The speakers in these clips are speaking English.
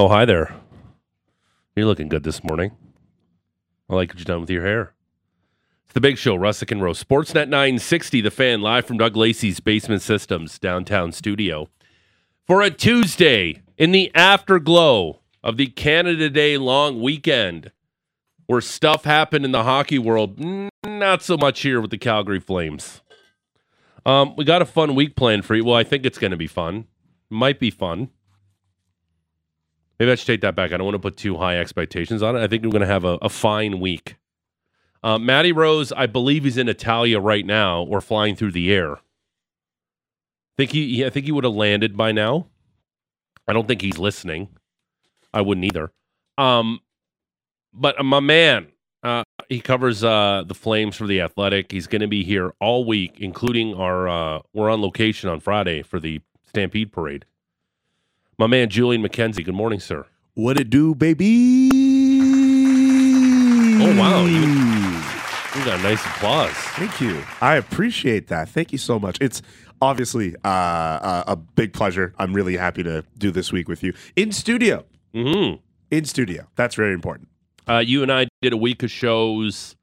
Oh, hi there. You're looking good this morning. I like what you've done with your hair. It's the Big Show, Russick and Rose. Sportsnet 960, The Fan, live from Doug Lacey's Basement Systems downtown studio. For a Tuesday in the afterglow of the Canada Day long weekend, where stuff happened in the hockey world, not so much here with the Calgary Flames. We got a fun week planned for you. Well, I think it's going to be fun. Might be fun. Maybe I should take that back. I don't want to put too high expectations on it. I think we're going to have a fine week. Matty Rose, I believe he's in Italia right now or flying through the air. I think he would have landed by now. I don't think he's listening. I wouldn't either. But my man, he covers the Flames for The Athletic. He's going to be here all week, including we're on location on Friday for the Stampede Parade. My man, Julian McKenzie. Good morning, sir. What it do, baby? Oh, wow. You got a nice applause. Thank you. I appreciate that. Thank you so much. It's obviously a big pleasure. I'm really happy to do this week with you. In studio. Mm-hmm. In studio. That's very important. You and I did a week of shows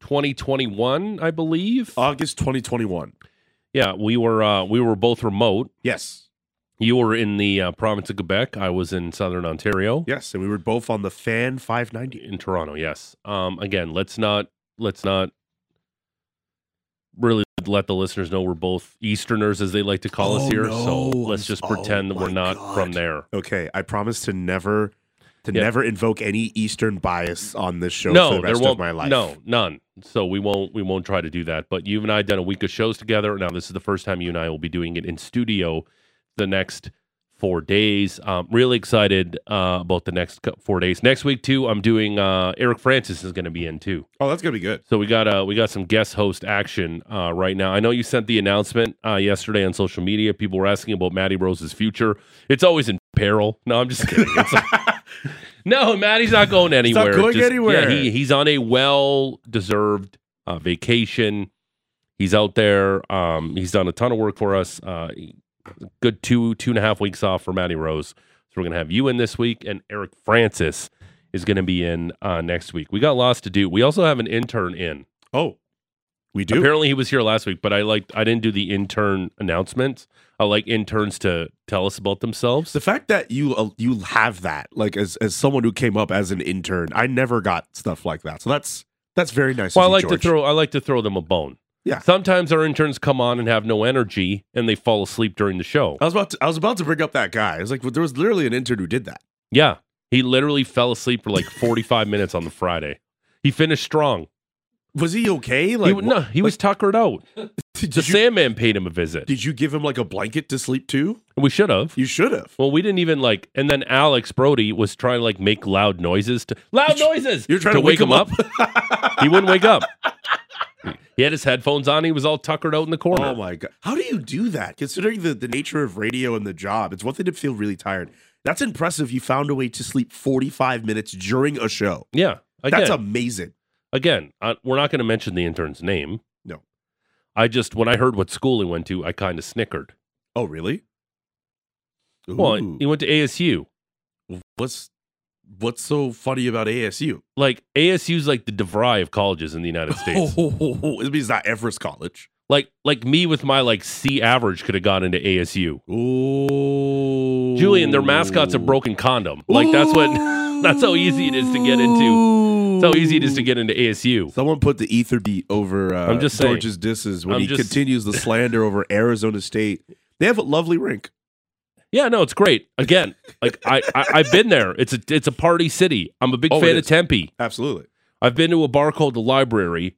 2021, I believe. August 2021. Yeah, we were both remote. Yes. You were in the province of Quebec. I was in southern Ontario. Yes, and we were both on the Fan 590 in Toronto. Yes. Again, let's not really let the listeners know we're both Easterners, as they like to call us here. No. So let's just pretend that we're not from there. Okay, I promise to never invoke any Eastern bias on this show for the rest of my life. No, none. So we won't try to do that. But you and I have done a week of shows together. Now this is the first time you and I will be doing it in studio. The next 4 days. Really excited about the next 4 days. Next week too, I'm doing Eric Francis is going to be in too. Oh, that's going to be good. So we got some guest host action right now. I know you sent the announcement yesterday on social media. People were asking about Matty Rose's future. It's always in peril. No, I'm just kidding. No, Matty's not going anywhere. He's not going anywhere. Yeah, he's on a well-deserved vacation. He's out there. He's done a ton of work for us. Good two and a half weeks off for Matty Rose. So we're going to have you in this week, and Eric Francis is going to be in next week. We got lots to do. We also have an intern in. Oh, we do? Apparently he was here last week, but I didn't do the intern announcements. I like interns to tell us about themselves. The fact that you have that, like as someone who came up as an intern, I never got stuff like that. So that's very nice. Well, I like to throw them a bone. Yeah. Sometimes our interns come on and have no energy, and they fall asleep during the show. I was about to bring up that guy. I was like, well, there was literally an intern who did that. Yeah, he literally fell asleep for like 45 minutes on the Friday. He finished strong. Was he okay? Like he was tuckered out. The Sandman paid him a visit. Did you give him like a blanket to sleep to? We should have. You should have. Well, we didn't even like. And then Alex Brody was trying to like make loud noises. You're trying to wake him up? He wouldn't wake up. He had his headphones on. He was all tuckered out in the corner. Oh, my God. How do you do that? Considering the nature of radio and the job, it's one thing to feel really tired. That's impressive. You found a way to sleep 45 minutes during a show. Yeah. Again, that's amazing. Again, we're not going to mention the intern's name. No. When I heard what school he went to, I kind of snickered. Oh, really? Ooh. Well, he went to ASU. What's so funny about ASU? Like, ASU's like the DeVry of colleges in the United States. It means not Everest College. Like me with my like C average could have gone into ASU. Ooh. Julian, their mascot's a broken condom. Like, that's how easy it is to get into. That's how easy it is to get into ASU. Someone put the ether beat over George's disses when he continues the slander over Arizona State. They have a lovely rink. Yeah, no, it's great. Again, like I've been there. It's a party city. I'm a big fan of Tempe. Absolutely. I've been to a bar called the Library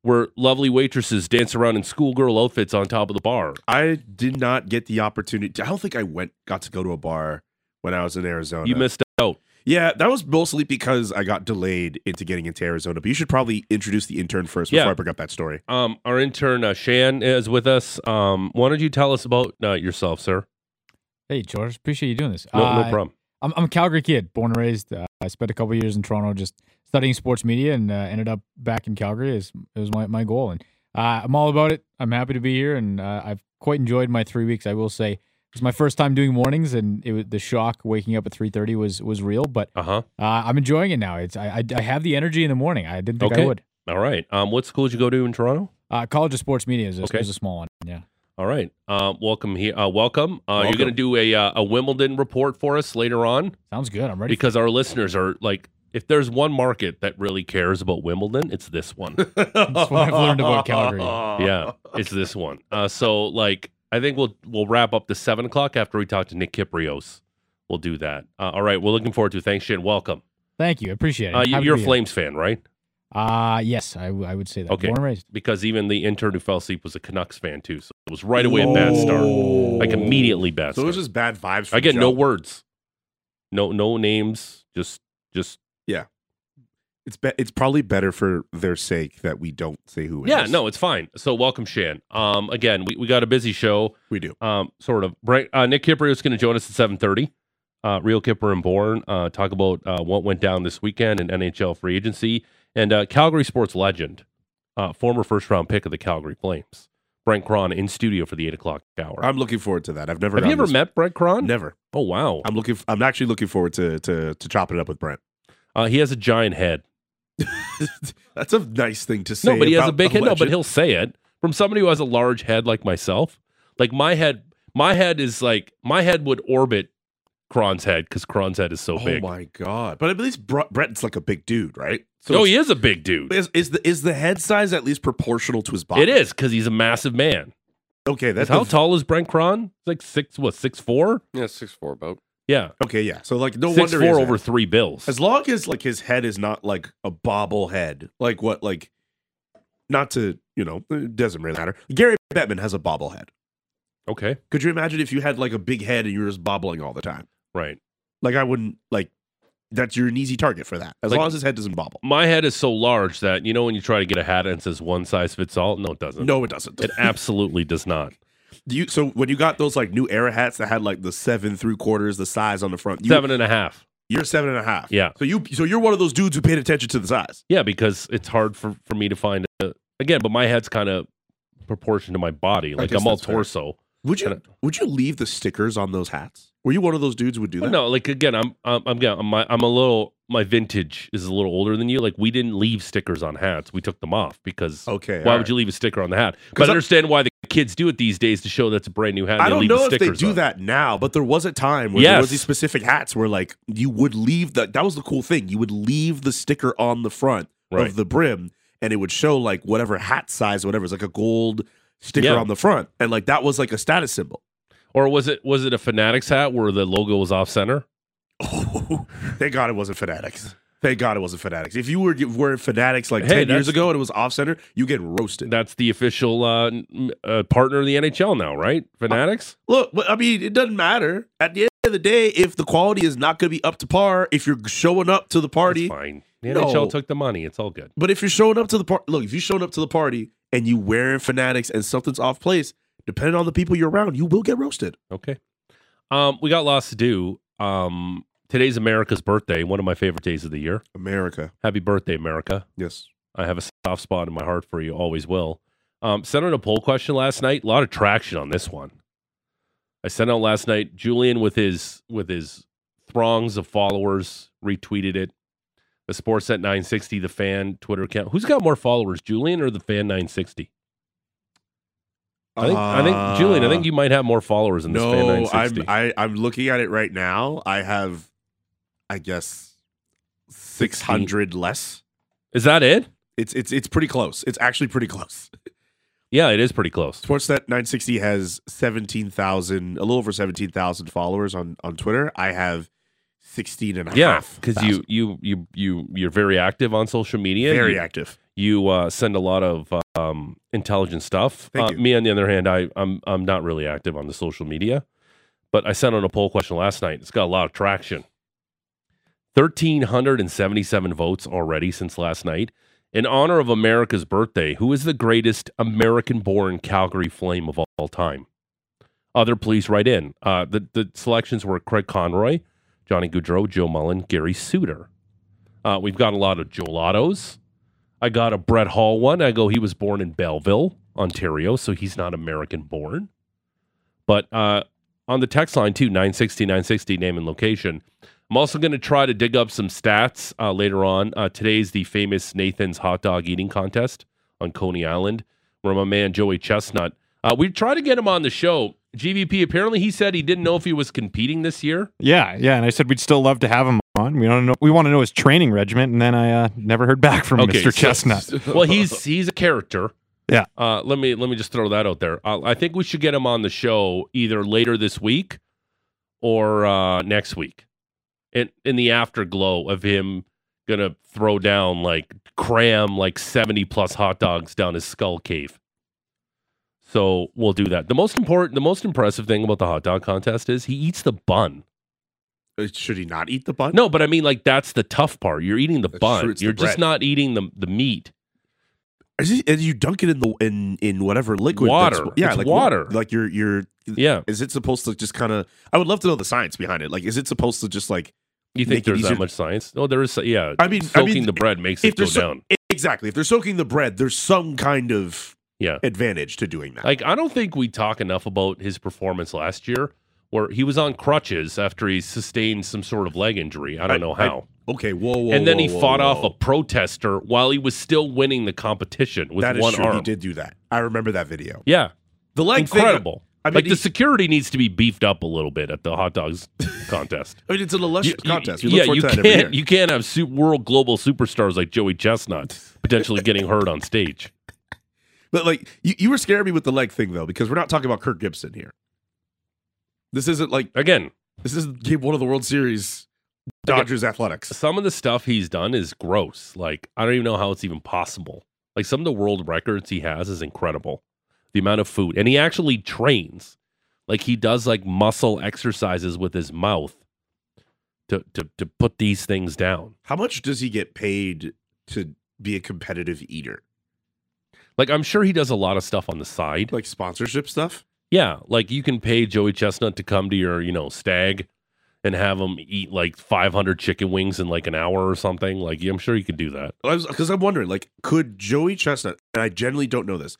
where lovely waitresses dance around in schoolgirl outfits on top of the bar. I did not get the opportunity. I don't think I got to go to a bar when I was in Arizona. You missed out. Yeah, that was mostly because I got delayed into getting into Arizona. But you should probably introduce the intern first before I bring up that story. Our intern, Shan, is with us. Why don't you tell us about yourself, sir? Hey, George. Appreciate you doing this. No problem. I'm a Calgary kid, born and raised. I spent a couple of years in Toronto just studying sports media and ended up back in Calgary. It was my goal. And I'm all about it. I'm happy to be here, and I've quite enjoyed my 3 weeks. I will say was my first time doing mornings, and it was, the shock waking up at 3:30 was real. But I'm enjoying it now. It's I have the energy in the morning. I didn't think I would. All right. What school did you go to in Toronto? College of Sports Media is a small one. Yeah. All right. Welcome here. Welcome. You're going to do a Wimbledon report for us later on. Sounds good. I'm ready. Because our listeners are like, if there's one market that really cares about Wimbledon, it's this one. That's what I've learned about Calgary. Yeah, it's this one. So, like, I think we'll wrap up to 7 o'clock after we talk to Nick Kypreos. We'll do that. All right. We're looking forward to it. Thanks, Shane. Welcome. Thank you. I appreciate it. You're a Flames fan, right? Yes, I would say that. Okay. Born and raised. Because even the intern who fell asleep was a Canucks fan too, so it was right away a bad start. Like immediately bad start. So it was just bad vibes from Joe. No words. No names, just yeah. It's probably better for their sake that we don't say who it is. Yeah, no, it's fine. So welcome, Shan. Again, we got a busy show. We do. Sort of. Right. Nick Kypreos is gonna join us at 7:30. Real Kipper and Bourne, talk about what went down this weekend in NHL free agency. And Calgary sports legend, former first-round pick of the Calgary Flames, Brent Cron in studio for the 8 o'clock hour. I'm looking forward to that. Have you ever met Brent Cron? Never. Oh, wow. I'm actually looking forward to chopping it up with Brent. He has a giant head. That's a nice thing to say. No, but he has a big head. No, but he'll say it. From somebody who has a large head like myself, like my head would orbit Cron's head because Cron's head is so big. Oh my god! But at least Brent's like a big dude, right? So he is a big dude. Is the head size at least proportional to his body? It is because he's a massive man. Okay, that's how tall is Brent Cron? It's like 6'4"? Yeah, 6'4" about. Yeah. Okay. Yeah. So like no 6'4" wonder 6'4" over 3 bills. As long as like his head is not like a bobble head, like what like, not to it doesn't really matter. Gary Bettman has a bobble head. Okay. Could you imagine if you had like a big head and you were just bobbling all the time? Right. Like I wouldn't like. That's you're an easy target for that. As long as his head doesn't bobble. My head is so large that when you try to get a hat and it says one size fits all. No, it doesn't. No, it doesn't. It absolutely does not. So when you got those like new era hats that had like the 7 3/4, the size on the front, 7 1/2. You're 7 1/2. Yeah. So you're one of those dudes who paid attention to the size. Yeah, because it's hard for me to find again. But my head's kind of proportioned to my body. Like I'm all torso. Fair. Would you leave the stickers on those hats? Were you one of those dudes who would do that? No, like again, my vintage is a little older than you. Like we didn't leave stickers on hats; we took them off because why would you leave a sticker on the hat? But I understand why the kids do it these days to show that's a brand new hat. I don't know if they do that now, but there was a time where there was these specific hats where like you would leave that was the cool thing. You would leave the sticker on the front of the brim, and it would show like whatever hat size, whatever. It's like a gold sticker on the front, and like that was like a status symbol. Or was it a Fanatics hat where the logo was off center? Oh, thank God it wasn't Fanatics. Thank God it wasn't Fanatics. If you were Fanatics like 10 years ago and it was off center, you get roasted. That's the official partner of the NHL now, right? Fanatics? Look, I mean, it doesn't matter. At the end of the day, if the quality is not going to be up to par, if you're showing up to the party, that's fine. The NHL took the money. It's all good. But if you're showing up to the party, and you wear Fanatics and something's off place, depending on the people you're around, you will get roasted. Okay. We got lots to do. Today's America's birthday, one of my favorite days of the year. America. Happy birthday, America. Yes. I have a soft spot in my heart for you, always will. Sent out a poll question last night. A lot of traction on this one. I sent out last night, Julian with his throngs of followers retweeted it. The Sportsnet 960, the fan Twitter account. Who's got more followers, Julian or the fan 960? I think Julian, I think you might have more followers than this fan 960. No, I'm looking at it right now. I have, I guess, 600 less. Is that it? It's pretty close. It's actually pretty close. Yeah, it is pretty close. Sportsnet 960 has 17,000, a little over 17,000 followers on Twitter. I have 16,500. Yeah, because you're very active on social media. Very active. You send a lot of intelligent stuff. Me, on the other hand, I'm not really active on the social media, but I sent out a poll question last night. It's got a lot of traction. 1,377 votes already since last night. In honor of America's birthday, who is the greatest American-born Calgary Flame of all time? Other please write in. The selections were Craig Conroy, Johnny Gaudreau, Joe Mullen, Gary Suter. We've got a lot of Gelatos. I got a Brett Hall one. I go, he was born in Belleville, Ontario, so he's not American born. But on the text line, too, 960-960, name and location. I'm also going to try to dig up some stats later on. Today's the famous Nathan's Hot Dog eating contest on Coney Island, where my man Joey Chestnut, we tried to get him on the show. GVP, apparently he said he didn't know if he was competing this year. Yeah, and I said we'd still love to have him on. We want to know his training regimen, and then I never heard back from Mr. Chestnut. Well, he's a character. Yeah. Let me just throw that out there. I think we should get him on the show either later this week or next week. In the afterglow of him gonna throw down, cram 70+ hot dogs down his skull cave. So we'll do that. The most impressive thing about the hot dog contest is he eats the bun. Should he not eat the bun? No, but I mean, that's the tough part. You're eating the bun. You're just not eating the meat. And you dunk it in whatever liquid. Water. Yeah, it's water. Yeah. Is it supposed to just kind of? I would love to know the science behind it. Is it supposed to just You think there's that much science? Oh, there is. Yeah. Soaking the bread makes it go down. Exactly. If they're soaking the bread, there's some kind of advantage to doing that. I don't think we talk enough about his performance last year, where he was on crutches after he sustained some sort of leg injury. I don't know how. Okay, whoa. And then he fought off a protester while he was still winning the competition with one arm. That is true. He did do that. I remember that video. Yeah. The leg incredible. Thing, I mean, the security needs to be beefed up a little bit at the hot dogs contest. I mean, it's an illustrious contest. You can't have world global superstars like Joey Chestnut potentially getting hurt on stage. But you were scaring me with the leg thing though, because we're not talking about Kirk Gibson here. This isn't this isn't game one of the World Series. Dodgers athletics. Some of the stuff he's done is gross. I don't even know how it's even possible. Some of the world records he has is incredible. The amount of food. And he actually trains. He does muscle exercises with his mouth to put these things down. How much does he get paid to be a competitive eater? I'm sure he does a lot of stuff on the side. Sponsorship stuff? Yeah. You can pay Joey Chestnut to come to your, stag and have him eat 500 chicken wings in an hour or something. I'm sure he could do that. Because I'm wondering, could Joey Chestnut, and I generally don't know this,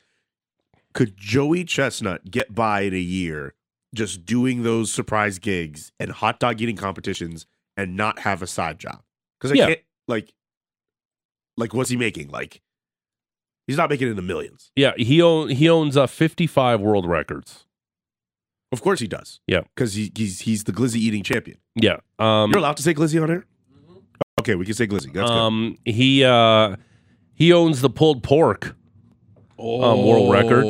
could Joey Chestnut get by in a year just doing those surprise gigs and hot dog eating competitions and not have a side job? Because can't, what's he making? He's not making it in the millions. Yeah, he owns 55 world records. Of course he does. Yeah. Because he's the glizzy eating champion. Yeah. You're allowed to say glizzy on air? Mm-hmm. Okay, we can say glizzy. That's good. He owns the pulled pork world record.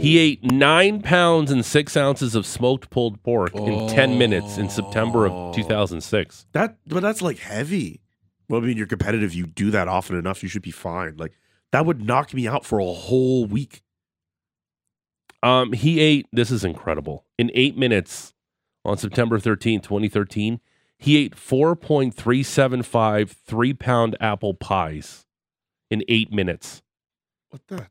He ate 9 pounds and 6 ounces of smoked pulled pork in 10 minutes in September of 2006. That's heavy. Well, I mean, you're competitive. You do that often enough, you should be fine. That would knock me out for a whole week. He ate, this is incredible, in 8 minutes on September 13, 2013, he ate 4.375 three-pound apple pies in 8 minutes. What the?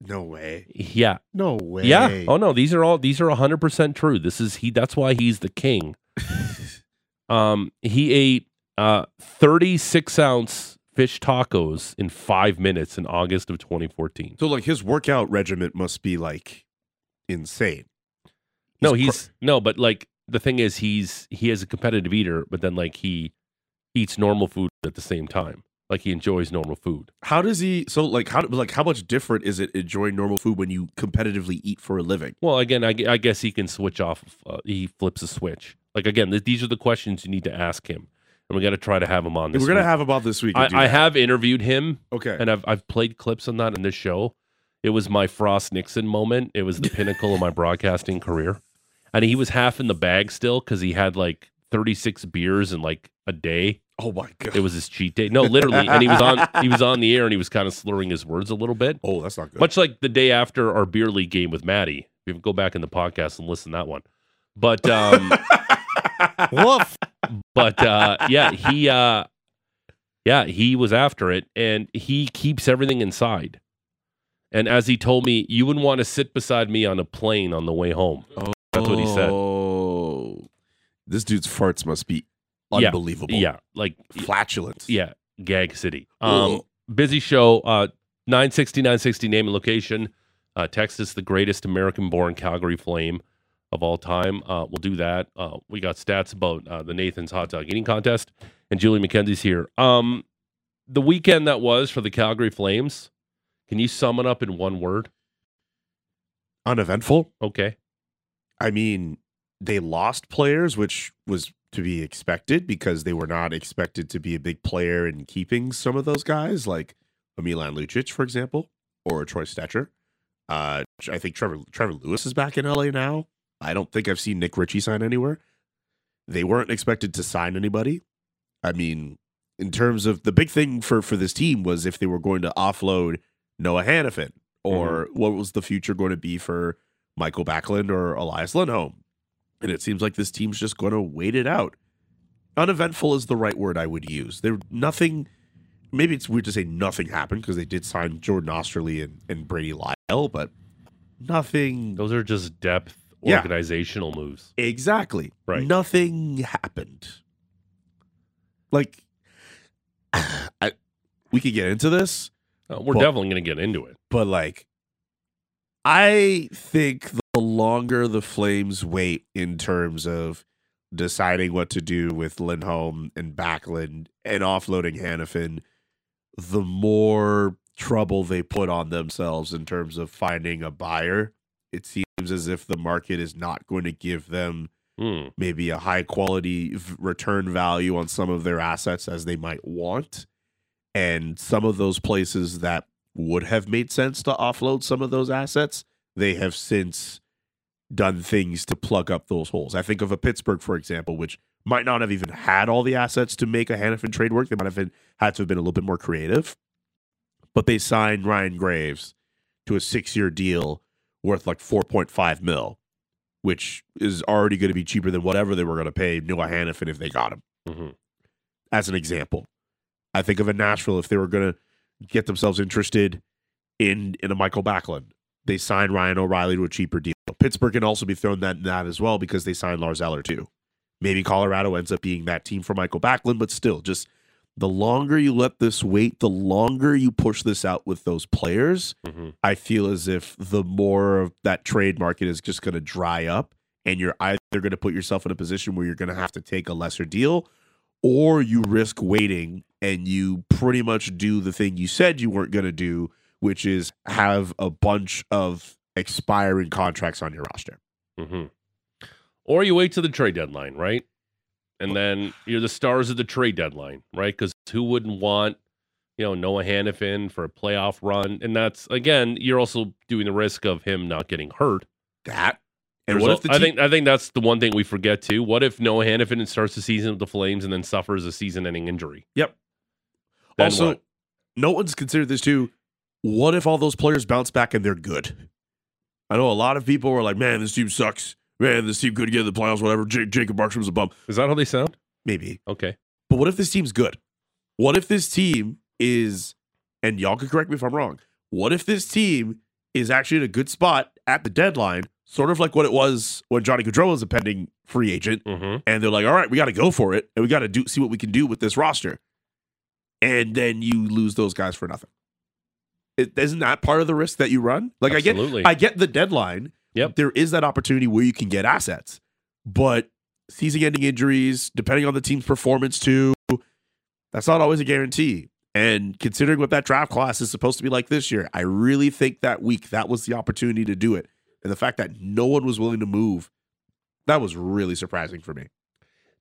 No way. Yeah. No way. Yeah. Oh, no, these are 100% true. That's why he's the king. He ate 36-ounce fish tacos in 5 minutes in August of 2014. So, his workout regimen must be, insane. But the thing is, he is a competitive eater, but then he eats normal food at the same time. He enjoys normal food. How does he? So how much different is it enjoying normal food when you competitively eat for a living? Well, again, I guess he can switch off. He flips a switch. These are the questions you need to ask him, and we got to try to have him on this. We're gonna have him on this week. I have interviewed him. Okay, and I've played clips on that in this show. It was my Frost Nixon moment. It was the pinnacle of my broadcasting career. And he was half in the bag still because he had 36 beers in a day. Oh my God. It was his cheat day. No, literally. And he was on the air and he was kind of slurring his words a little bit. Oh, that's not good. Much like the day after our beer league game with Matty. We can go back in the podcast and listen to that one. But woof. But he was after it, and he keeps everything inside. And as he told me, you wouldn't want to sit beside me on a plane on the way home. Oh. That's what he said. Oh, this dude's farts must be unbelievable. Yeah. Flatulence. Yeah. Gag City. Busy show. 960, 960, name and location. Text us the greatest American-born Calgary Flame. of all time. We'll do that. We got stats about the Nathan's Hot Dog Eating Contest, and Julian McKenzie's here. The weekend that was for the Calgary Flames, can you sum it up in one word? Uneventful. Okay. I mean, they lost players, which was to be expected because they were not expected to be a big player in keeping some of those guys, like Milan Lucic, for example, or Troy Stetcher. I think Trevor Lewis is back in LA now. I don't think I've seen Nick Ritchie sign anywhere. They weren't expected to sign anybody. I mean, in terms of the big thing for this team was if they were going to offload Noah Hannafin or what was the future going to be for Michael Backlund or Elias Lindholm. And it seems like this team's just going to wait it out. Uneventful is the right word I would use. There nothing. Maybe it's weird to say nothing happened because they did sign Jordan Oesterle and Brady Lyle, but nothing. Those are just depth organizational moves. Exactly. Right. Nothing happened. Like, we could get into this. We're definitely going to get into it. But, like, I think the longer the Flames wait in terms of deciding what to do with Lindholm and Backlund and offloading Hannafin, the more trouble they put on themselves in terms of finding a buyer. It seems as if the market is not going to give them maybe a high-quality return value on some of their assets as they might want. And some of those places that would have made sense to offload some of those assets, they have since done things to plug up those holes. I think of a Pittsburgh, for example, which might not have even had all the assets to make a Hannafin trade work. They might have had to have been a little bit more creative. But they signed Ryan Graves to a 6-year deal worth like $4.5 million, which is already going to be cheaper than whatever they were going to pay Noah Hannafin if they got him. Mm-hmm. As an example. I think of a Nashville, if they were going to get themselves interested in a Michael Backlund, they signed Ryan O'Reilly to a cheaper deal. Pittsburgh can also be thrown that as well because they signed Lars Eller too. Maybe Colorado ends up being that team for Michael Backlund, but still, just the longer you let this wait, the longer you push this out with those players, I feel as if the more of that trade market is just going to dry up, and you're either going to put yourself in a position where you're going to have to take a lesser deal, or you risk waiting and you pretty much do the thing you said you weren't going to do, which is have a bunch of expiring contracts on your roster. Or you wait to the trade deadline, right? And then you're the stars of the trade deadline, right? Because who wouldn't want, Noah Hannafin for a playoff run? And that's, again, you're also doing the risk of him not getting hurt. That. And what if the team... I think that's the one thing we forget too. What if Noah Hannafin starts the season with the Flames and then suffers a season-ending injury? Yep. Then also, what? No one's considered this too. What if all those players bounce back and they're good? I know a lot of people were like, "Man, this team sucks. Man, this team could get in the playoffs. Whatever. Jacob Markstrom's a bum." Is that how they sound? Maybe. Okay. But what if this team's good? What if this team is? And y'all can correct me if I'm wrong. What if this team is actually in a good spot at the deadline? Sort of like what it was when Johnny Gaudreau was a pending free agent, and they're like, all right, we got to go for it, and we got to see what we can do with this roster. And then you lose those guys for nothing. Isn't that part of the risk that you run? Like, absolutely. I get the deadline. Yep. There is that opportunity where you can get assets. But season-ending injuries, depending on the team's performance too, that's not always a guarantee. And considering what that draft class is supposed to be like this year, I really think that week, that was the opportunity to do it. And the fact that no one was willing to move, that was really surprising for me.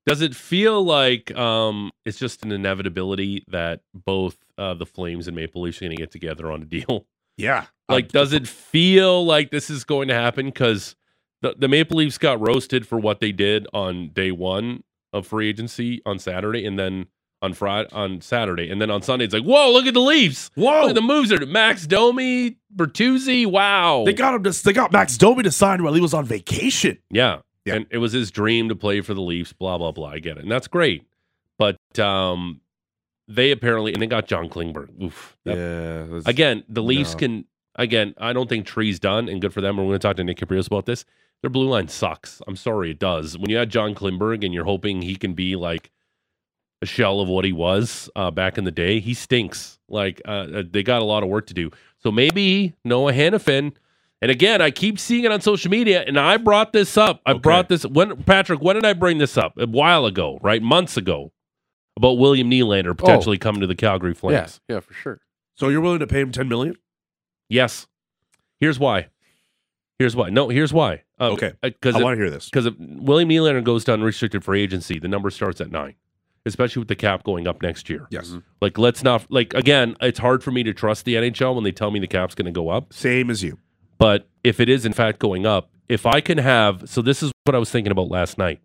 Does it feel like it's just an inevitability that both the Flames and Maple Leafs are going to get together on a deal? Yeah. Like, does it feel like this is going to happen? Because the Maple Leafs got roasted for what they did on day one of free agency on Saturday, and then on Saturday, and then on Sunday, it's like, whoa, look at the Leafs! Whoa, look at the moves are Max Domi, Bertuzzi. Wow, they got Max Domi to sign while he was on vacation. Yeah, and it was his dream to play for the Leafs. Blah blah blah. I get it, and that's great. But they got John Klingberg. Oof. I don't think Tree's done, and good for them. We're going to talk to Nick Kypreos about this. Their blue line sucks. I'm sorry, it does. When you had John Klingberg, and you're hoping he can be like a shell of what he was back in the day, he stinks. They got a lot of work to do. So maybe Noah Hannafin And again, I keep seeing it on social media, and I brought this up. Patrick, when did I bring this up? A while ago, right? Months ago. About William Nylander potentially coming to the Calgary Flames. Yeah, for sure. So you're willing to pay him $10 million? Yes. Here's why. Here's why. Okay. I want to hear this. Because if William Nylander goes to unrestricted free agency, the number starts at 9, especially with the cap going up next year. Yes. Mm-hmm. Like, let's not, like, again, it's hard for me to trust the NHL when they tell me the cap's going to go up. Same as you. But if it is, in fact, going up, if I can have, so this is what I was thinking about last night.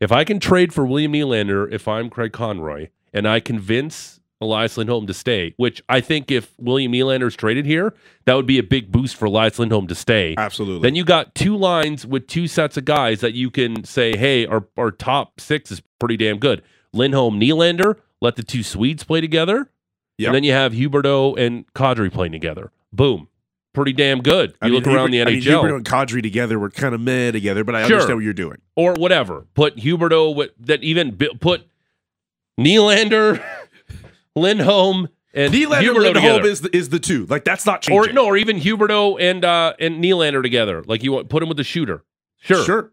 If I can trade for William Nylander, if I'm Craig Conroy, and I convince Elias Lindholm to stay, which I think if William Nylander is traded here, that would be a big boost for Elias Lindholm to stay. Absolutely. Then you got two lines with two sets of guys that you can say, hey, our top six is pretty damn good. Lindholm, Nylander, let the two Swedes play together. Yep. And then you have Huberdeau and Kadri playing together. Boom. Pretty damn good. You look around the NHL. Huberdeau and Kadri together were kind of meh together, but I understand what you're doing. Or whatever. Put Huberdeau with that. Even put Nylander, Lindholm, and Nylander is the two. Like, that's not changing. Or even Huberdeau and Nylander together. Like, you want, put him with the shooter. Sure,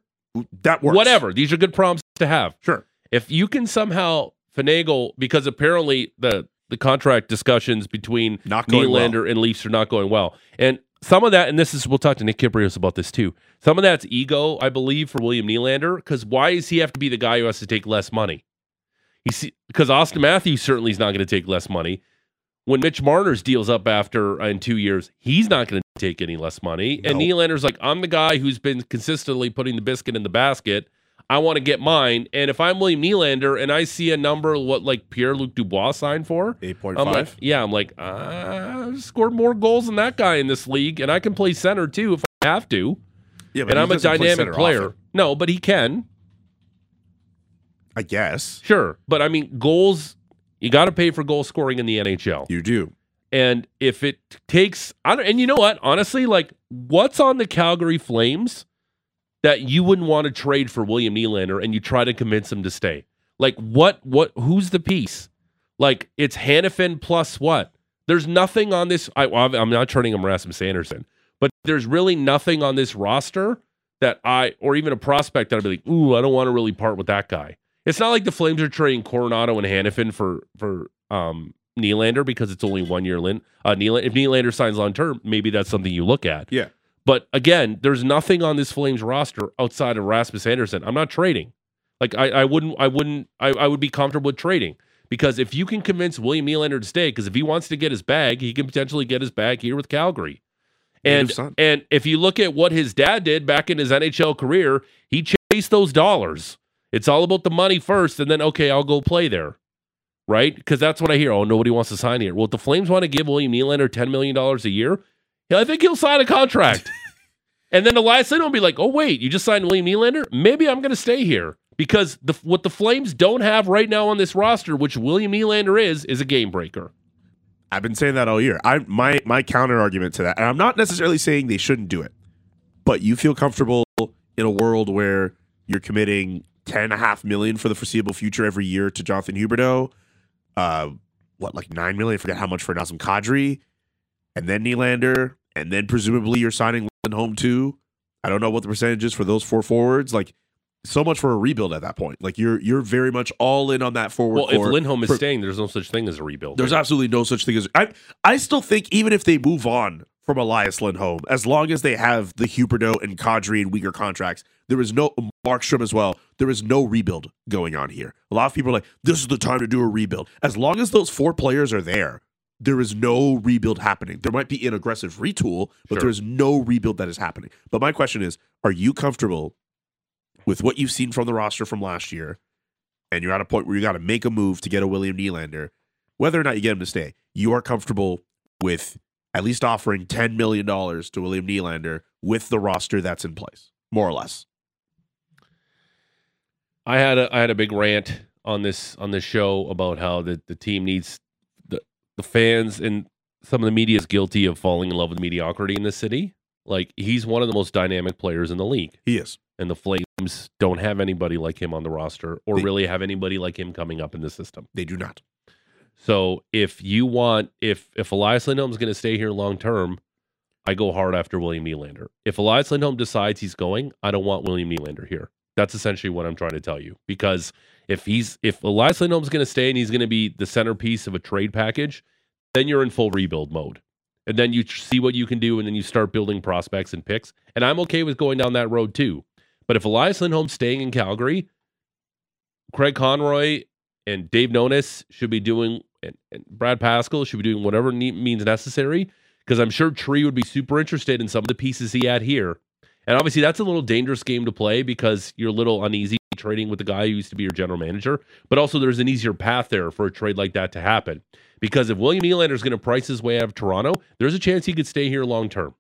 that works. Whatever. These are good problems to have. Sure. If you can somehow finagle, because apparently the contract discussions between Nylander and Leafs are not going well. And some of that, and this is, we'll talk to Nick Kypreos about this too, some of that's ego, I believe, for William Nylander, because why does he have to be the guy who has to take less money? Because Austin Matthews certainly is not going to take less money. When Mitch Marner's deals up after in 2 years, he's not going to take any less money. No. And Nylander's like, I'm the guy who's been consistently putting the biscuit in the basket. I want to get mine, and if I'm William Nylander and I see a number like Pierre-Luc Dubois signed for 8.5, I'm like, I scored more goals than that guy in this league, and I can play center too if I have to. Yeah, but and I'm a dynamic player. Often. No, but he can. I guess. Sure, but I mean, goals. You got to pay for goal scoring in the NHL. You do, and if it takes, and you know what? Honestly, like, what's on the Calgary Flames that you wouldn't want to trade for William Nylander and you try to convince him to stay? Like, what, who's the piece? Like, it's Hannafin plus what? There's nothing on this. I'm not turning him Rasmus Andersson, but there's really nothing on this roster or even a prospect that I'd be like, ooh, I don't want to really part with that guy. It's not like the Flames are trading Coronado and Hannafin for Nylander because it's only 1 year. If Nylander signs long-term, maybe that's something you look at. Yeah. But again, there's nothing on this Flames roster outside of Rasmus Andersson. I'm not trading. Like, I would be comfortable with trading, because if you can convince William Nylander to stay, because if he wants to get his bag, he can potentially get his bag here with Calgary. And if you look at what his dad did back in his NHL career, he chased those dollars. It's all about the money first, and then, okay, I'll go play there. Right? Because that's what I hear. Oh, nobody wants to sign here. Well, if the Flames want to give William Nylander $10 million a year, I think he'll sign a contract. And then Elias Lindholm will be like, oh, wait, you just signed William Nylander? Maybe I'm going to stay here. Because what the Flames don't have right now on this roster, which William Nylander is a game breaker. I've been saying that all year. My counter argument to that, and I'm not necessarily saying they shouldn't do it, but you feel comfortable in a world where you're committing $10.5 million for the foreseeable future every year to Jonathan Huberdeau, like $9 million, I forget how much, for Nazem Kadri, and then Nylander, and then presumably you're signing Lindholm too. I don't know what the percentage is for those four forwards. Like, so much for a rebuild at that point. Like, you're very much all in on that forward. Well, if Lindholm is staying, there's no such thing as a rebuild. There's absolutely no such thing as. I still think even if they move on from Elias Lindholm, as long as they have the Huberdeau and Kadri and weaker contracts, there is no Markstrom as well. There is no rebuild going on here. A lot of people are like, this is the time to do a rebuild. As long as those four players are there, there is no rebuild happening. There might be an aggressive retool, but There is no rebuild that is happening. But my question is, are you comfortable with what you've seen from the roster from last year, and you're at a point where you got to make a move to get a William Nylander, whether or not you get him to stay? You are comfortable with at least offering $10 million to William Nylander with the roster that's in place, more or less? I had a big rant on this show about how the team needs. The fans and some of the media is guilty of falling in love with mediocrity in this city. Like, he's one of the most dynamic players in the league. He is. And the Flames don't have anybody like him on the roster, or really have anybody like him coming up in the system. They do not. So if you want, if Elias Lindholm is going to stay here long term, I go hard after William Nylander. If Elias Lindholm decides he's going, I don't want William Nylander here. That's essentially what I'm trying to tell you. Because if Elias Lindholm's going to stay and he's going to be the centerpiece of a trade package, then you're in full rebuild mode. And then you see what you can do, and then you start building prospects and picks. And I'm okay with going down that road too. But if Elias Lindholm's staying in Calgary, Craig Conroy and Dave Nonis should be doing, and Brad Paschal should be doing whatever means necessary, because I'm sure Tree would be super interested in some of the pieces he had here. And obviously that's a little dangerous game to play because you're a little uneasy trading with the guy who used to be your general manager, but also there's an easier path there for a trade like that to happen. Because if William Nylander is going to price his way out of Toronto, there's a chance he could stay here long term.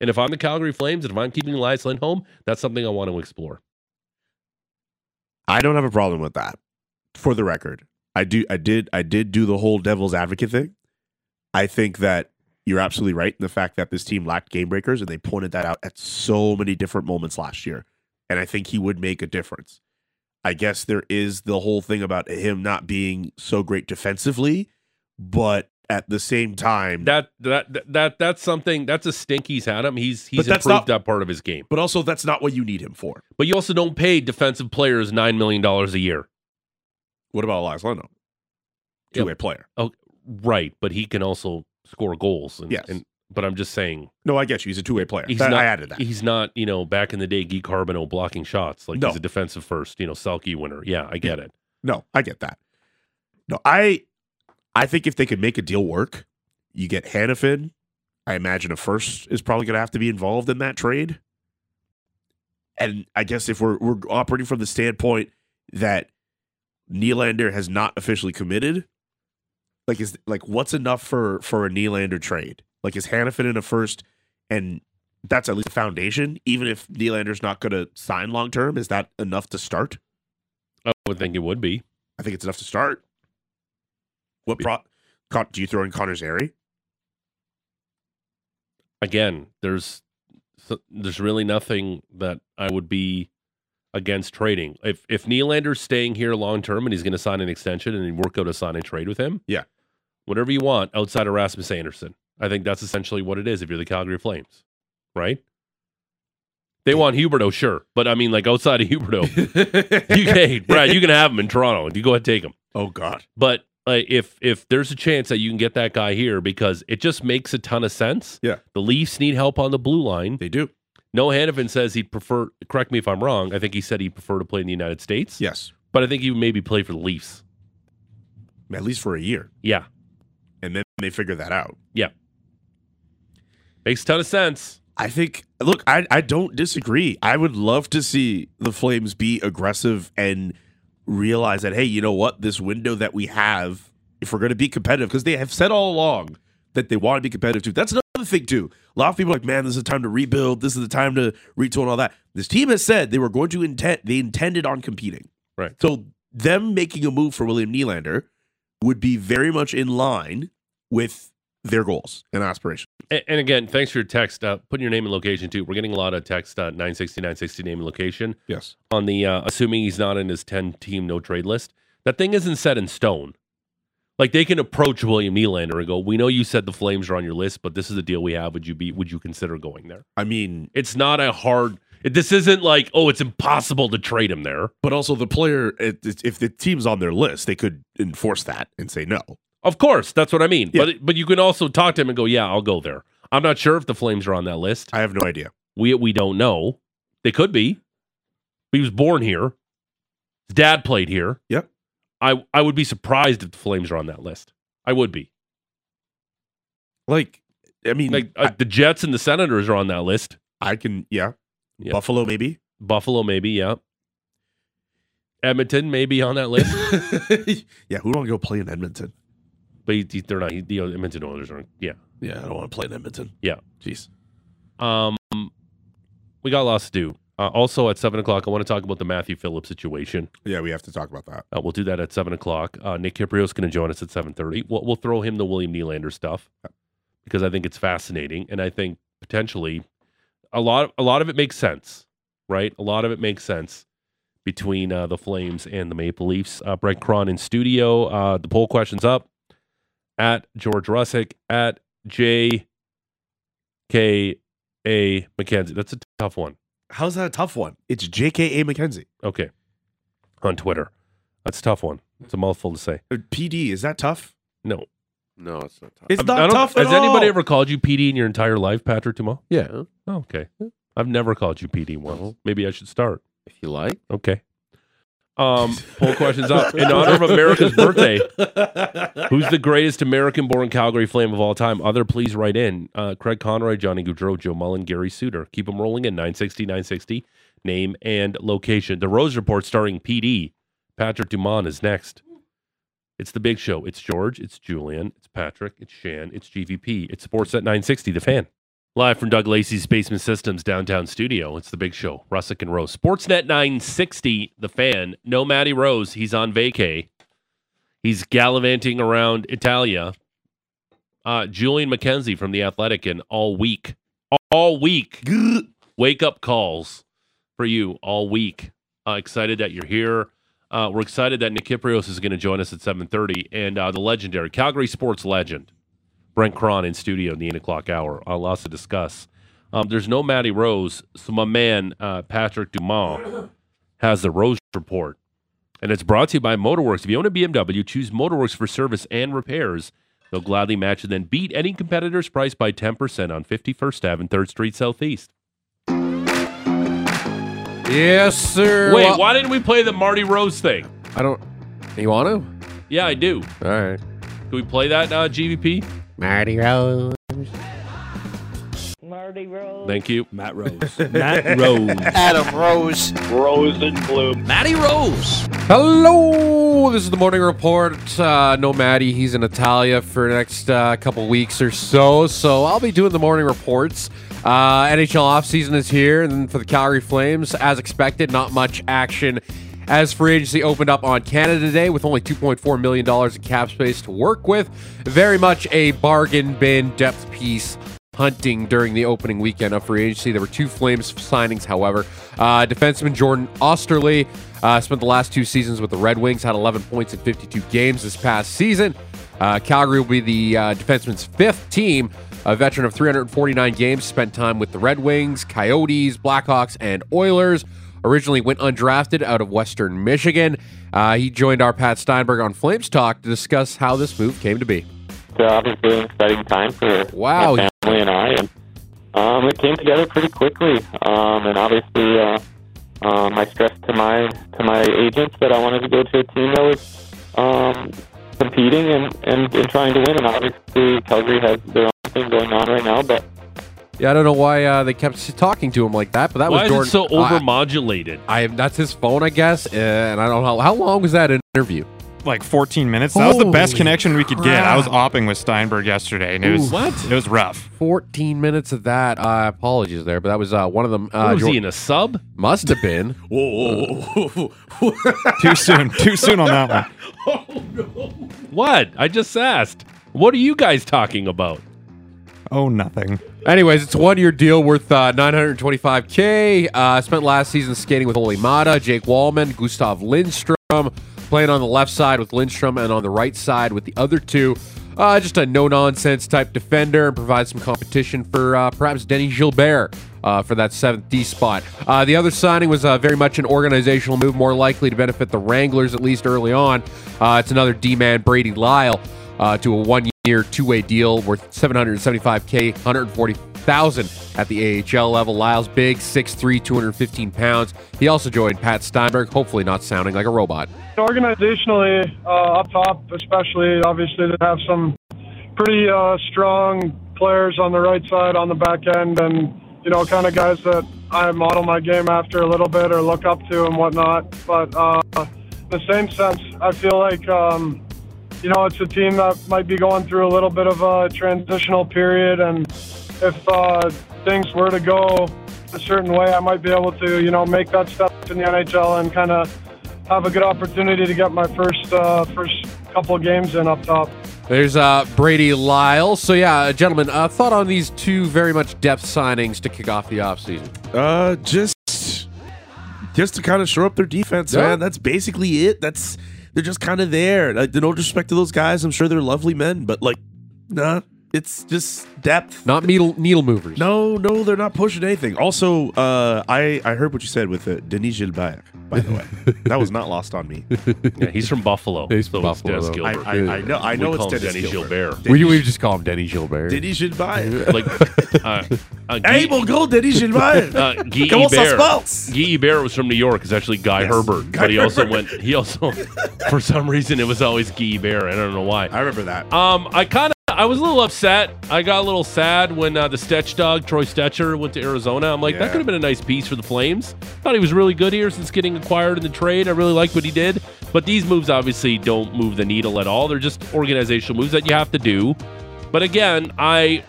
And if I'm the Calgary Flames, and if I'm keeping Elias Lindholm, that's something I want to explore. I don't have a problem with that. For the record, I did do the whole devil's advocate thing. I think that you're absolutely right in the fact that this team lacked game breakers, and they pointed that out at so many different moments last year. And I think he would make a difference. I guess there is the whole thing about him not being so great defensively, but at the same time, that's something, that's a stink he's had him. He's improved that part of his game. But also, that's not what you need him for. But you also don't pay defensive players $9 million a year. What about Elias Lindholm? Two-way player. Oh, right, but he can also score goals. But I'm just saying. No, I get you. He's a two-way player. I added that. He's not, back in the day, Guy Carboneau blocking shots. Like, no. He's a defensive first, Selke winner. Yeah, I get it. No, I get that. No, I think if they could make a deal work, you get Hannafin. I imagine a first is probably going to have to be involved in that trade. And I guess if we're operating from the standpoint that Nylander has not officially committed, what's enough for a Nylander trade? Like, is Hannafin in a first, and that's at least a foundation, even if Nylander's not going to sign long-term? Is that enough to start? I would think it would be. I think it's enough to start. What do you throw in Connor Zary? Again, there's really nothing that I would be against trading. If Nylander's staying here long-term and he's going to sign an extension and work out a sign and trade with him, yeah, whatever you want outside of Rasmus Andersson. I think that's essentially what it is if you're the Calgary Flames, right? They want Huberdeau, sure. But, I mean, outside of Huberdeau, Brad, you can have him in Toronto. You go ahead and take him. Oh, God. But if there's a chance that you can get that guy here, because it just makes a ton of sense. Yeah. The Leafs need help on the blue line. They do. Noah Hannafin says he'd prefer, correct me if I'm wrong, I think he said he'd prefer to play in the United States. Yes. But I think he would maybe play for the Leafs. At least for a year. Yeah. And then they figure that out. Yeah. Makes a ton of sense. I think, look, I don't disagree. I would love to see the Flames be aggressive and realize that, hey, you know what? This window that we have, if we're going to be competitive, because they have said all along that they want to be competitive too. That's another thing too. A lot of people are like, man, this is the time to rebuild. This is the time to retool and all that. This team has said they were going to they intended on competing. Right. So them making a move for William Nylander would be very much in line with their goals and aspirations. And again, thanks for your text. Putting your name and location, too. We're getting a lot of text, 960, name and location. Yes. On the, assuming he's not in his 10-team no-trade list. That thing isn't set in stone. They can approach William Nylander and go, we know you said the Flames are on your list, but this is the deal we have. Would you consider going there? I mean, it's not a hard... This isn't it's impossible to trade him there. But also the player, if the team's on their list, they could enforce that and say no. Of course, that's what I mean. Yeah. But you can also talk to him and go, yeah, I'll go there. I'm not sure if the Flames are on that list. I have no idea. We don't know. They could be. He was born here. His dad played here. Yep. I would be surprised if the Flames are on that list. I would be. The Jets and the Senators are on that list. Yeah. Buffalo, maybe, yeah. Edmonton may be on that list. Yeah, who don't go play in Edmonton? But they're not. The Edmonton Oilers aren't. Yeah. Yeah, I don't want to play in Edmonton. Yeah. Jeez. We got lots to do. Also, at 7 o'clock, I want to talk about the Matthew Phillips situation. Yeah, we have to talk about that. We'll do that at 7 o'clock. Nick Kypreos is going to join us at 7:30. We'll throw him the William Nylander stuff because I think it's fascinating, and I think potentially... A lot of it makes sense, right? A lot of it makes sense between the Flames and the Maple Leafs. Brent Cron in studio. The poll question's up. At George Rusick, at J J.K.A. McKenzie. That's a tough one. How's that a tough one? It's J.K.A. McKenzie. Okay. On Twitter. That's a tough one. It's a mouthful to say. PD, is that tough? No. No, it's not tough. It's not tough at all. Has anybody ever called you PD in your entire life, Patrick Dumas? Yeah. Oh, okay. I've never called you PD once. Maybe I should start. If you like. Okay. Poll questions up. In honor of America's birthday, who's the greatest American-born Calgary Flame of all time? Other, please write in. Craig Conroy, Johnny Gaudreau, Joe Mullen, Gary Suter. Keep them rolling in 960, 960. Name and location. The Rose Report starring PD. Patrick Dumas is next. It's the big show. It's George. It's Julian. It's Patrick. It's Shan. It's GVP. It's Sportsnet 960, The Fan. Live from Doug Lacey's Basement Systems downtown studio, it's the big show, Russick and Rose. Sportsnet 960, The Fan. No Matty Rose. He's on vacay. He's gallivanting around Italia. Julian McKenzie from The Athletic and all week. Wake-up calls for you all week. Excited that you're here. We're excited that Nick Kypreos is going to join us at 7:30. And the legendary Calgary sports legend, Brent Cron in studio in the 8 o'clock hour. Lots to discuss. There's no Matty Rose, so my man Patrick Dumas has the Rose Report. And it's brought to you by Motorworks. If you own a BMW, choose Motorworks for service and repairs. They'll gladly match and then beat any competitor's price by 10% on 51st Ave and 3rd Street Southeast. Yes, sir. Wait, why didn't we play the Marty Rose thing? I don't... You want to? Yeah, I do. All right. Can we play that now, GVP? Marty Rose. Marty Rose. Thank you. Matt Rose. Matt Rose. Adam Rose. Rosenblum. Matty Rose. Hello. This is the Morning Report. No Matty. He's in Italia for the next couple weeks or so. So I'll be doing the Morning Reports. NHL offseason is here. And for the Calgary Flames, as expected, not much action as free agency opened up on Canada Day with only $2.4 million in cap space to work with. Very much a bargain bin depth piece hunting during the opening weekend of free agency. There were two Flames signings, however. Defenseman Jordan Oesterle spent the last two seasons with the Red Wings, had 11 points in 52 games this past season. Calgary will be the defenseman's fifth team. A veteran of 349 games, spent time with the Red Wings, Coyotes, Blackhawks, and Oilers. Originally went undrafted out of Western Michigan. He joined our Pat Steinberg on Flames Talk to discuss how this move came to be. So obviously an exciting time for my family and I. And, it came together pretty quickly. And obviously I stressed to my agents that I wanted to go to a team that was competing and trying to win. And obviously Calgary has their own thing going on right now, but yeah, I don't know why they kept talking to him like that, but that why was Jordan. Why is it so overmodulated? That's his phone, I guess, and I don't know. How long was that interview? Like 14 minutes. That was the best connection we could get. I was opping with Steinberg yesterday, and it was rough. 14 minutes of that. Apologies there, but that was one of them. Was Jordan, he in a sub? Must have been. Whoa. Too soon. Too soon on that one. Oh, no. What? I just asked. What are you guys talking about? Oh, nothing. Anyways, it's a one-year deal worth $925K. Spent last season skating with Ole Mata, Jake Wallman, Gustav Lindstrom, playing on the left side with Lindstrom and on the right side with the other two. Just a no-nonsense type defender and provides some competition for perhaps Denny Gilbert for that 7th D spot. The other signing was very much an organizational move, more likely to benefit the Wranglers, at least early on. It's another D-man, Brady Lyle, to a one-year two-way deal worth $775K, $140,000 at the AHL level. Lyle's big, 6'3", 215 pounds. He also joined Pat Steinberg, hopefully not sounding like a robot. Organizationally, up top especially, obviously they have some pretty strong players on the right side, on the back end, and kind of guys that I model my game after a little bit or look up to and whatnot. But in the same sense, I feel like it's a team that might be going through a little bit of a transitional period, and if things were to go a certain way, I might be able to, make that step in the NHL and kind of have a good opportunity to get my first couple of games in up top. There's Brady Lyle. So, yeah, gentlemen, thought on these two very much depth signings to kick off the offseason? Just to kind of shore up their defense, yeah. Man. That's basically it. They're just kind of there. No disrespect to those guys. I'm sure they're lovely men, but It's just depth. Not needle movers. No, they're not pushing anything. Also, I heard what you said with Denis Gilbert, by the way. That was not lost on me. Yeah, he's from Buffalo. He's from Buffalo. It's Gilbert. I know it's Denis Gilbert. We just call him Denis Gilbert. Denis Gilbert. Hey, mon gros, Denis Gilbert. Guy Hebert was from New York. It's actually Guy Herbert. But he also went, for some reason, it was always Guy Hebert. I don't know why. I remember that. I was a little upset. I got a little sad when the Stetch dog, Troy Stetcher, went to Arizona. I'm like, that could have been a nice piece for the Flames. Thought he was really good here since getting acquired in the trade. I really liked what he did. But these moves obviously don't move the needle at all. They're just organizational moves that you have to do. But again, I'm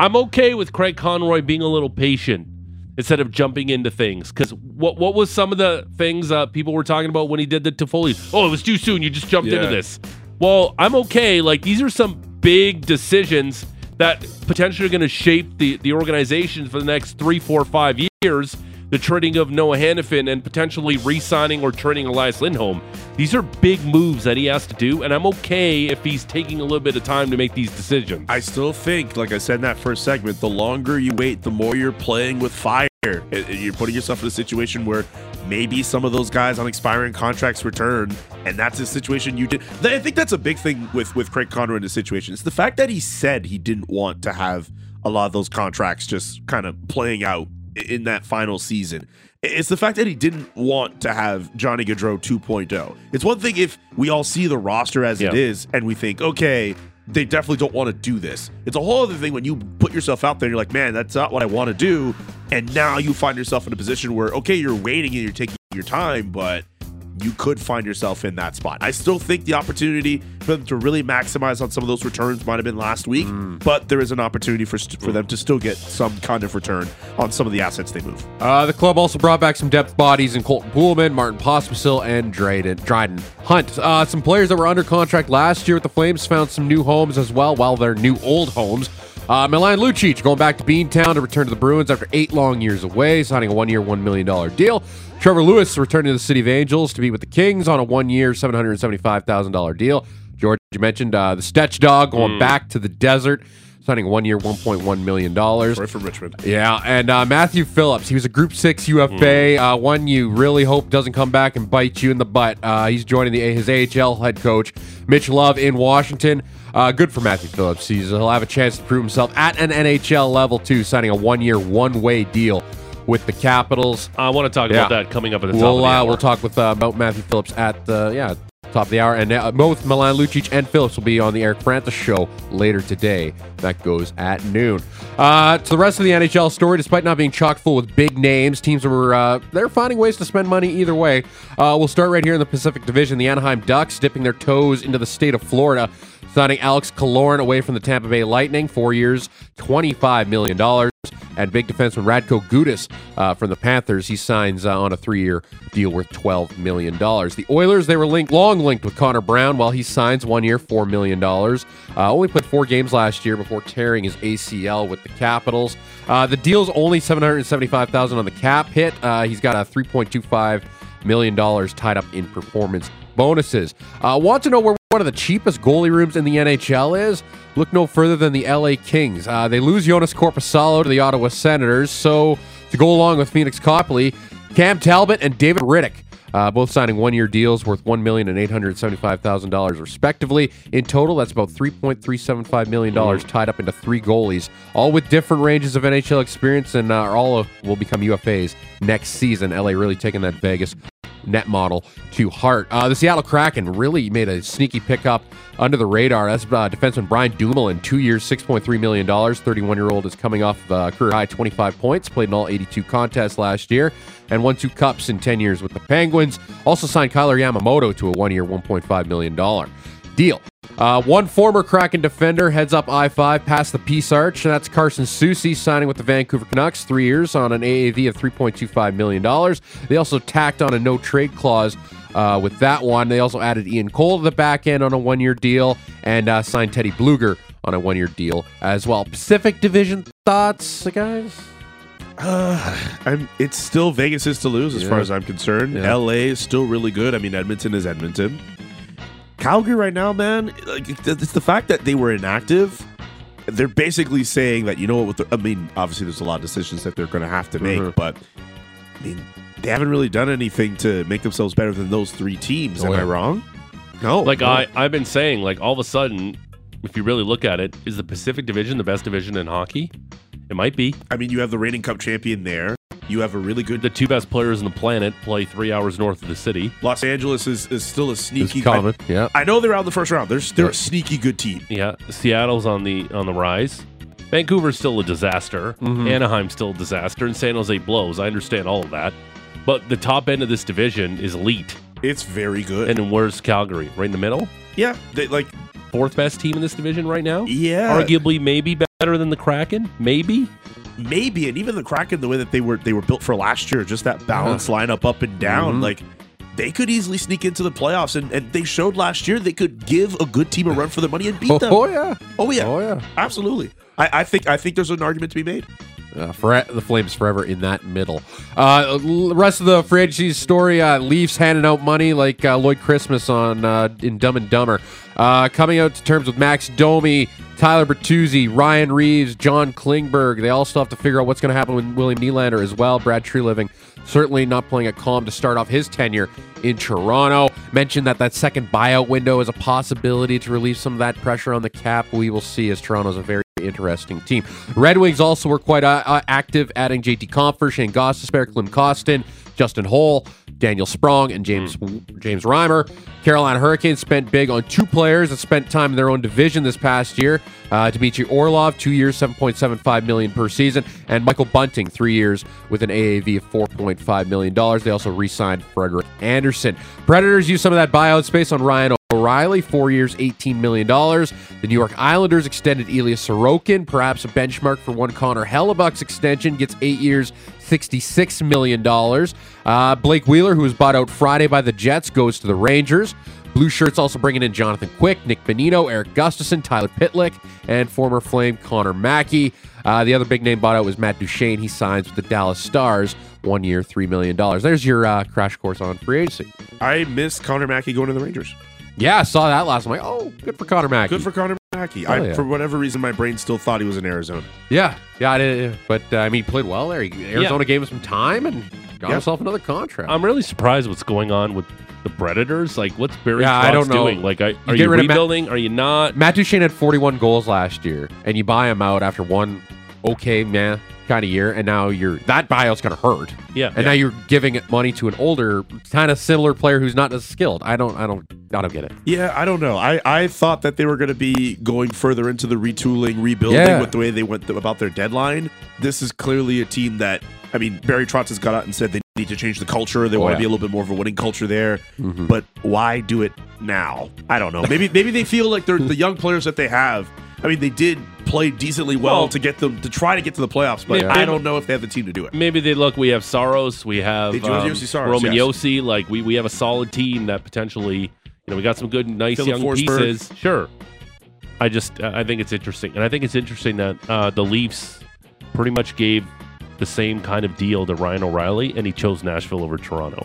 okay with Craig Conroy being a little patient instead of jumping into things. Because what was some of the things people were talking about when he did the Toffoli? Oh, it was too soon. You just jumped into this. Well, I'm okay. Like, these are some big decisions that potentially are going to shape the organization for the next 3, 4, 5 years. The trading of Noah Hannafin and potentially re-signing or trading Elias Lindholm. These are big moves that he has to do, and I'm okay if he's taking a little bit of time to make these decisions. I still think, like I said in that first segment, the longer you wait, the more you're playing with fire. You're putting yourself in a situation where maybe some of those guys on expiring contracts return, and that's a situation you did. I think that's a big thing with Craig Conroy in this situation. It's the fact that he said he didn't want to have a lot of those contracts just kind of playing out in that final season. It's the fact that he didn't want to have Johnny Gaudreau 2.0. It's one thing if we all see the roster as it is and we think, okay, they definitely don't want to do this. It's a whole other thing when you put yourself out there and you're like, man, that's not what I want to do. And now you find yourself in a position where, okay, you're waiting and you're taking your time, but you could find yourself in that spot. I still think the opportunity for them to really maximize on some of those returns might have been last week, but there is an opportunity for them to still get some kind of return on some of the assets they move. The club also brought back some depth bodies in Colton Poolman, Martin Pospisil, and Dryden Hunt. Some players that were under contract last year with the Flames found some new homes as well, their new old homes. Milan Lucic going back to Beantown to return to the Bruins after 8 long years away, signing a 1-year, $1 million deal. Trevor Lewis returning to the City of Angels to be with the Kings on a 1-year, $775,000 deal. George, you mentioned the Stetch dog going back to the desert, signing a 1-year, $1.1 million. Right from Richmond. Yeah, and Matthew Phillips, he was a Group 6 UFA, one you really hope doesn't come back and bite you in the butt. He's joining his AHL head coach, Mitch Love, in Washington. Good for Matthew Phillips. He'll have a chance to prove himself at an NHL level, too, signing a 1-year, one-way deal with the Capitals. I want to talk about that coming up at the top of the hour. We'll talk about Matthew Phillips at the top of the hour. And both Milan Lucic and Phillips will be on the Eric Francis show later today. That goes at noon. To the rest of the NHL story, despite not being chock full with big names, teams were they're finding ways to spend money either way. We'll start right here in the Pacific Division. The Anaheim Ducks dipping their toes into the state of Florida, signing Alex Killorn away from the Tampa Bay Lightning, 4 years, $25 million. And big defenseman Radko Gudas from the Panthers, he signs on a 3-year deal worth $12 million. The Oilers, they were long linked with Connor Brown, while he signs 1 year, $4 million. Only played 4 games last year before tearing his ACL with the Capitals. The deal's only $775,000 on the cap hit. He's got a $3.25 million tied up in performance bonuses. Want to know where one of the cheapest goalie rooms in the NHL is? Look no further than the LA Kings. They lose Jonas Corposalo to the Ottawa Senators, so to go along with Phoenix Copley, Cam Talbot and David Rittich, both signing 1-year deals worth $1 million and $875,000 respectively. In total, that's about $3.375 million tied up into 3 goalies, all with different ranges of NHL experience, and all will become UFAs next season. LA really taking that Vegas net model to heart. The Seattle Kraken really made a sneaky pickup under the radar. That's defenseman Brian Dumoulin, 2 years, $6.3 million. 31-year-old is coming off career-high 25 points, played in all 82 contests last year, and won 2 cups in 10 years with the Penguins. Also signed Kyler Yamamoto to a 1-year, $1.5 million deal. One former Kraken defender heads up I-5 past the Peace Arch, and that's Carson Soucy signing with the Vancouver Canucks, 3 years on an AAV of $3.25 million. They also tacked on a no-trade clause with that one. They also added Ian Cole to the back end on a 1-year deal and signed Teddy Bluger on a 1-year deal as well. Pacific Division thoughts, guys? It's still Vegas's to lose as far as I'm concerned. Yeah. LA is still really good. I mean, Edmonton is Edmonton. Calgary right now, man, it's the fact that they were inactive they're basically saying that, you know what, I mean, obviously there's a lot of decisions that they're going to have to make, but I mean, they haven't really done anything to make themselves better than those three teams. Am I wrong? No. I've been saying, like, all of a sudden, if you really look at it, is the Pacific Division the best division in hockey? It might be. I mean, you have the reigning Cup champion there. You have a really good... The two best players on the planet play 3 hours north of the city. Los Angeles is still a sneaky... Yeah. I know they're out in the first round. They're a sneaky good team. Yeah. Seattle's on the rise. Vancouver's still a disaster. Mm-hmm. Anaheim's still a disaster. And San Jose blows. I understand all of that. But the top end of this division is elite. It's very good. And then where's Calgary? Right in the middle? Yeah. They, like... Fourth best team in this division right now? Yeah. Arguably maybe better than the Kraken? Maybe? Maybe, and even the Kraken, the way that they were built for last year, just that balanced lineup up and down, like they could easily sneak into the playoffs, and they showed last year they could give a good team a run for their money and beat them. Oh yeah, absolutely. I think there's an argument to be made. For the Flames forever in that middle. The rest of the free agency story, Leafs handing out money like Lloyd Christmas in Dumb and Dumber. Coming out to terms with Max Domi, Tyler Bertuzzi, Ryan Reeves, John Klingberg. They all still have to figure out what's going to happen with William Nylander as well. Brad Treliving certainly not playing it calm to start off his tenure in Toronto. Mentioned that second buyout window is a possibility to relieve some of that pressure on the cap. We will see, as Toronto's a very interesting team. Red Wings also were quite active, adding JT Compher, Shane Gostisbehere, Klim Kostin, Justin Holl, Daniel Sprong, and James Reimer. Carolina Hurricanes spent big on two players that spent time in their own division this past year. Dmitry Orlov, 2 years, $7.75 million per season, and Michael Bunting, 3 years with an AAV of $4.5 million. They also re-signed Frederik Andersen. Predators used some of that buyout space on Ryan O'Reilly, 4 years, $18 million. The New York Islanders extended Elias Sorokin, perhaps a benchmark for one Connor Hellebuck's extension, gets 8 years, $66 million. Blake Wheeler, who was bought out Friday by the Jets, goes to the Rangers. Blue Shirts also bringing in Jonathan Quick, Nick Bonino, Eric Gustafson, Tyler Pitlick, and former Flame Connor Mackey. The other big name bought out was Matt Duchene. He signs with the Dallas Stars, 1 year, $3 million. There's your crash course on free agency. I miss Connor Mackey going to the Rangers. Yeah, I saw that last time. I'm like, oh, good for Connor Mackey. For whatever reason, my brain still thought he was in Arizona. Yeah, I did. But, I mean, he played well there. Arizona gave him some time and got himself another contract. I'm really surprised what's going on with the Predators. Like, what's Barry Trotz doing? Like, are you rebuilding? Are you not? Matt Duchene had 41 goals last year, and you buy him out after one kind of year, and now that buyout's going to hurt. Yeah. And now you're giving money to an older, kind of similar player who's not as skilled. I don't get it. Yeah, I don't know. I thought that they were going to be going further into the retooling, rebuilding with the way they went about their deadline. This is clearly a team that, I mean, Barry Trotz has got out and said they need to change the culture. They want to be a little bit more of a winning culture there. Mm-hmm. But why do it now? I don't know. Maybe they feel like they're the young players that they have. I mean, they did play decently well to get them to try to get to the playoffs, but I don't know if they have the team to do it. Maybe they look. We have Saros, we have Roman Josi. Like we have a solid team that potentially, we got some good, nice Philip young Forsberg. Pieces. Sure. I just I think it's interesting, and I think it's interesting that the Leafs pretty much gave the same kind of deal to Ryan O'Reilly, and he chose Nashville over Toronto.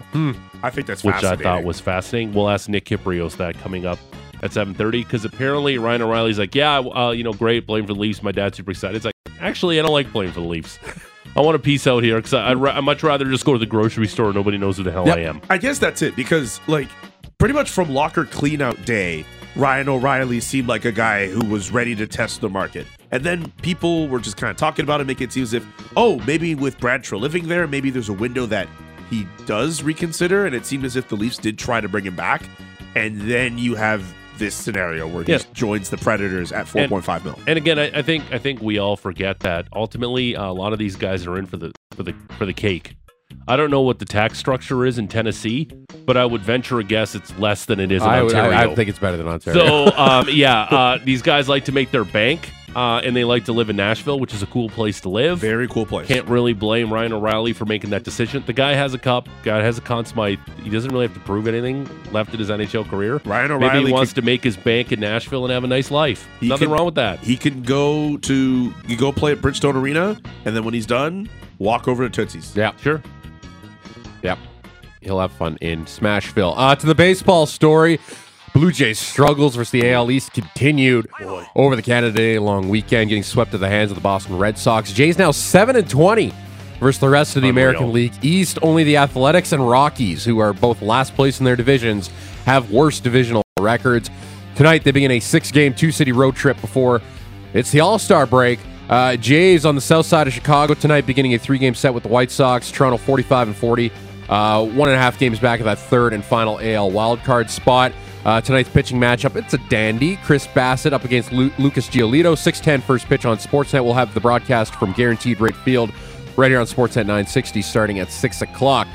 I think that's fascinating. I thought was fascinating. We'll ask Nick Kypreos that coming up at 7:30, because apparently Ryan O'Reilly's like, great, playing for the Leafs. My dad's super excited. It's like, actually, I don't like playing for the Leafs. I want to peace out here, because I'd much rather just go to the grocery store. Nobody knows who the hell I am. I guess that's it, because like pretty much from locker cleanout day, Ryan O'Reilly seemed like a guy who was ready to test the market. And then people were just kind of talking about it, making it seem as if, maybe with Brad Treliving there, maybe there's a window that he does reconsider. And it seemed as if the Leafs did try to bring him back. And then you have this scenario where he joins the Predators at $4.5 million. And again, I think we all forget that ultimately a lot of these guys are in for the cake. I don't know what the tax structure is in Tennessee, but I would venture a guess it's less than it is in Ontario. I think it's better than Ontario. So these guys like to make their bank, and they like to live in Nashville, which is a cool place to live. Very cool place. Can't really blame Ryan O'Reilly for making that decision. The guy has a cup. Guy has a Conn Smythe. He doesn't really have to prove anything left in his NHL career. Ryan O'Reilly maybe he wants to make his bank in Nashville and have a nice life. Nothing wrong with that. He can go play at Bridgestone Arena, and then when he's done, walk over to Tootsie's. Yeah, sure. Yep. He'll have fun in Smashville. To the baseball story. Blue Jays' struggles versus the AL East continued over the Canada Day-long weekend, getting swept to the hands of the Boston Red Sox. Jays now 7-20 versus the rest of the American League East. Only the Athletics and Rockies, who are both last place in their divisions, have worse divisional records. Tonight, they begin a 6-game, 2-city road trip before it's the All-Star break. Jays on the south side of Chicago tonight, beginning a 3-game set with the White Sox. Toronto 45-40, 1.5 games back of that third and final AL wildcard spot. Tonight's pitching matchup, it's a dandy. Chris Bassett up against Lucas Giolito. 6:10 first pitch on Sportsnet. We'll have the broadcast from Guaranteed Rate Field right here on Sportsnet 960 starting at 6 o'clock.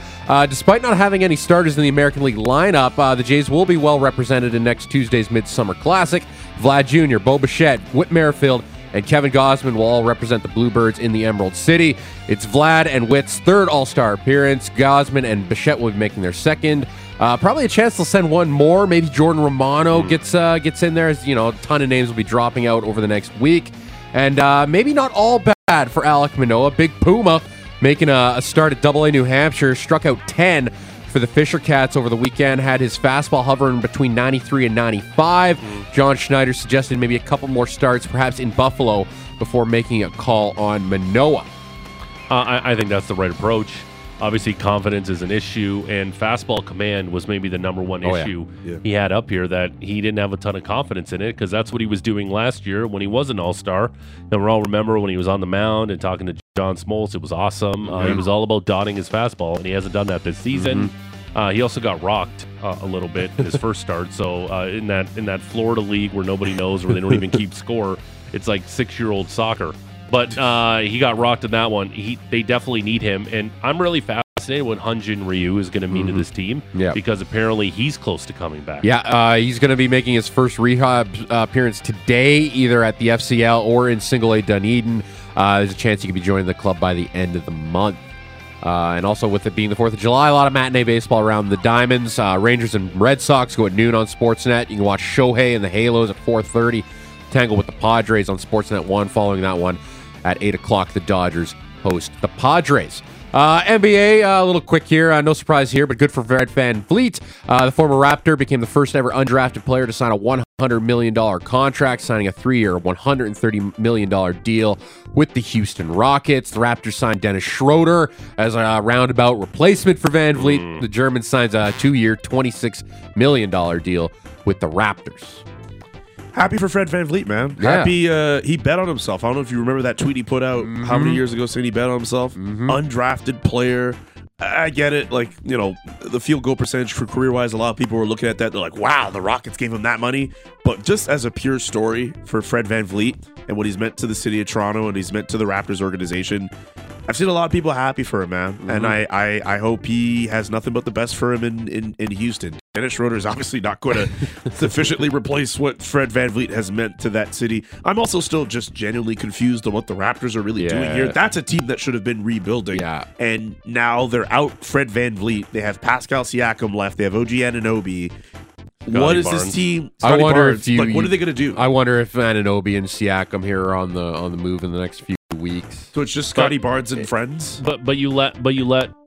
Despite not having any starters in the American League lineup, the Jays will be well represented in next Tuesday's Midsummer Classic. Vlad Jr., Bo Bichette, Whit Merrifield, and Kevin Gausman will all represent the Bluebirds in the Emerald City. It's Vlad and Witt's third All-Star appearance. Gausman and Bichette will be making their second. Probably a chance they'll send one more. Maybe Jordan Romano gets in there. As you know, a ton of names will be dropping out over the next week. And maybe not all bad for Alec Manoah. Big Puma making a start at Double A New Hampshire. Struck out 10 for the Fisher Cats over the weekend. Had his fastball hovering between 93 and 95. John Schneider suggested maybe a couple more starts, perhaps in Buffalo, before making a call on Manoah. I think that's the right approach. Obviously, confidence is an issue, and fastball command was maybe the number one issue he had up here, that he didn't have a ton of confidence in it, because that's what he was doing last year when he was an All-Star. And we all remember when he was on the mound and talking to John Smoltz. It was awesome. He was all about dotting his fastball, and he hasn't done that this season. He also got rocked a little bit in his first start. So in that Florida league where nobody knows, where they don't even keep score, it's like 6-year-old soccer. But he got rocked in that one. They definitely need him. And I'm really fascinated what Hyunjin Ryu is going to mean to this team, because apparently he's close to coming back. Yeah, he's going to be making his first rehab appearance today, either at the FCL or in Single A Dunedin. There's a chance he could be joining the club by the end of the month. And also with it being the 4th of July, a lot of matinee baseball around the Diamonds. Rangers and Red Sox go at noon on Sportsnet. You can watch Shohei and the Halos at 4:30. Tangle with the Padres on Sportsnet 1 following that one. At 8 o'clock, the Dodgers host the Padres. NBA, a little quick here. No surprise here, but good for Fred VanVleet. The former Raptor became the first ever undrafted player to sign a $100 million contract, signing a 3-year, $130 million deal with the Houston Rockets. The Raptors signed Dennis Schroeder as a roundabout replacement for VanVleet. The German signs a 2-year, $26 million deal with the Raptors. Happy for Fred VanVleet, man. Yeah. Happy he bet on himself. I don't know if you remember that tweet he put out how many years ago saying he bet on himself. Undrafted player. I get it. Like, you know, the field goal percentage for career-wise, a lot of people were looking at that. They're like, wow, the Rockets gave him that money. But just as a pure story for Fred VanVleet and what he's meant to the city of Toronto and he's meant to the Raptors organization, I've seen a lot of people happy for him, man. And I hope he has nothing but the best for him in Houston. Dennis Schroeder is obviously not going to sufficiently replace what Fred VanVleet has meant to that city. I'm also still just genuinely confused on what the Raptors are really doing here. That's a team that should have been rebuilding. And now they're out Fred VanVleet. They have Pascal Siakam left. They have OG Anunoby. What is this team? Scotty Barnes. If what are they going to do? I wonder if Anunoby and Siakam here are on the move in the next few weeks. So it's just Scotty Barnes and friends. But you let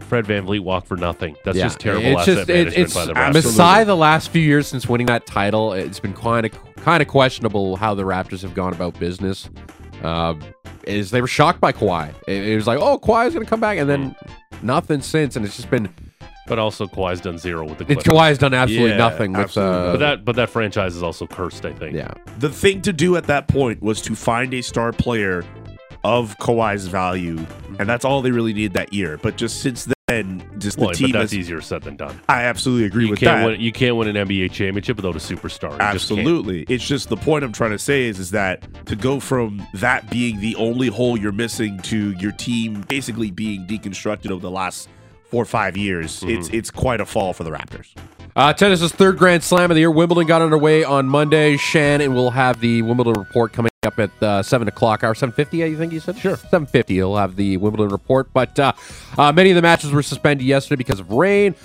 Fred VanVleet walk for nothing. That's just terrible. It's asset just management by the Raptors. Besides the last few years since winning that title, it's been kind of questionable how the Raptors have gone about business. Is they were shocked by Kawhi. It was like, oh, Kawhi's going to come back, and then nothing since, and it's just been. But also, Kawhi's done zero with the Clippers. Kawhi's done absolutely nothing with But that franchise is also cursed, I think. Yeah. The thing to do at that point was to find a star player of Kawhi's value, and that's all they really needed that year. But just since then, the team. But that's easier said than done. I absolutely agree with that. You can't win an NBA championship without a superstar. You absolutely. It's just the point I'm trying to say is that to go from that being the only hole you're missing to your team basically being deconstructed over the last 4 or 5 years, it's quite a fall for the Raptors. Tennis's third Grand Slam of the year, Wimbledon, got underway on Monday. Shannon will have the Wimbledon report coming up at 7 o'clock hour. 7:50, I think you said? Sure. 7:50, he'll have the Wimbledon report. But many of the matches were suspended yesterday because of rain.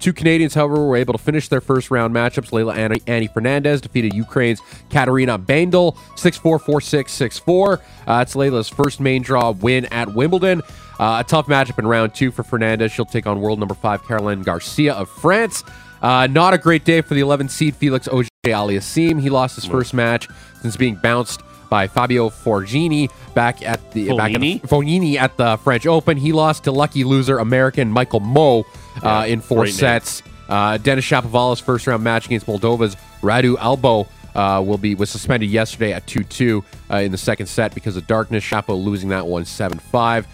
Two Canadians, however, were able to finish their first round matchups. Leila Annie Fernandez defeated Ukraine's Katerina Bandel 6-4, 4-6, 6-4. It's Leila's first main draw win at Wimbledon. A tough matchup in round 2 for Fernandez. She'll take on world number 5 Caroline Garcia of France. Not a great day for the 11th seed Felix Aliassime. He lost his first match since being bounced by Fabio Fognini at the French Open. He lost to lucky loser American Michael Moe in four sets. Denis Shapovalov first round match against Moldova's Radu Albo was suspended yesterday at 2-2 in the second set because of darkness. Shapo losing that one 7-5.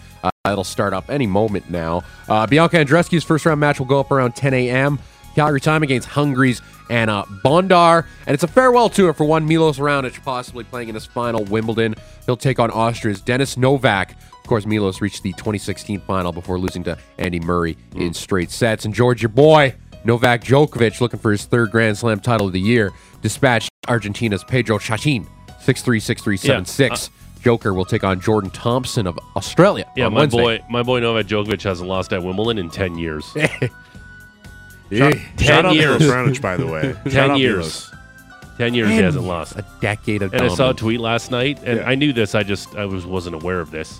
It'll start up any moment now. Bianca Andreescu's first round match will go up around 10 a.m. Calgary time against Hungary's Anna Bondar. And it's a farewell tour for one Milos Raonic, possibly playing in his final Wimbledon. He'll take on Austria's Denis Novak. Of course, Milos reached the 2016 final before losing to Andy Murray in straight sets. And George, your boy, Novak Djokovic, looking for his third Grand Slam title of the year, dispatched Argentina's Pedro Chachin 6-3, 6-3, 7-6. Joker will take on Jordan Thompson of Australia on Wednesday. My boy Novak Djokovic hasn't lost at Wimbledon in 10 years. Yeah. Shout out to Milos Raonic, by the way. 10 years. 10 years he hasn't lost. A decade of dominance. I saw a tweet last night, and I knew this. I wasn't aware of this.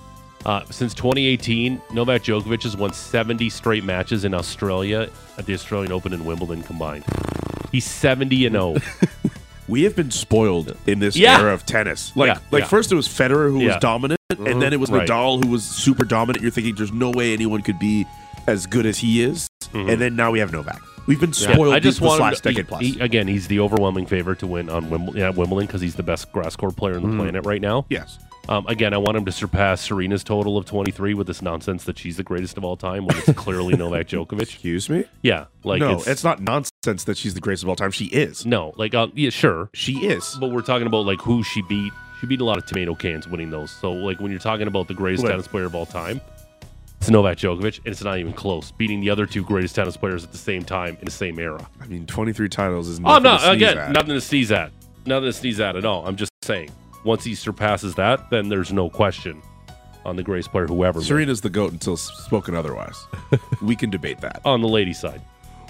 Since 2018, Novak Djokovic has won 70 straight matches in Australia at the Australian Open and Wimbledon combined. He's 70-0. We have been spoiled in this era of tennis. First it was Federer who was dominant, and then it was Nadal who was super dominant. You're thinking there's no way anyone could be as good as he is. And then now we have Novak. We've been spoiled this last decade plus. He's the overwhelming favorite to win on Wimbledon because he's the best grass court player on the planet right now. Yes. I want him to surpass Serena's total of 23 with this nonsense that she's the greatest of all time when it's clearly Novak Djokovic. Excuse me? Yeah. No, it's not nonsense that she's the greatest of all time. She is. No. Sure. She is. But we're talking about, who she beat. She beat a lot of tomato cans winning those. So, when you're talking about the greatest tennis player of all time, it's Novak Djokovic, and it's not even close, beating the other two greatest tennis players at the same time in the same era. 23 titles is nothing to sneeze at. Nothing to sneeze at. Nothing to sneeze at all. I'm just saying, once he surpasses that, then there's no question on the greatest player whoever. Serena's the GOAT until spoken otherwise. We can debate that. On the lady side.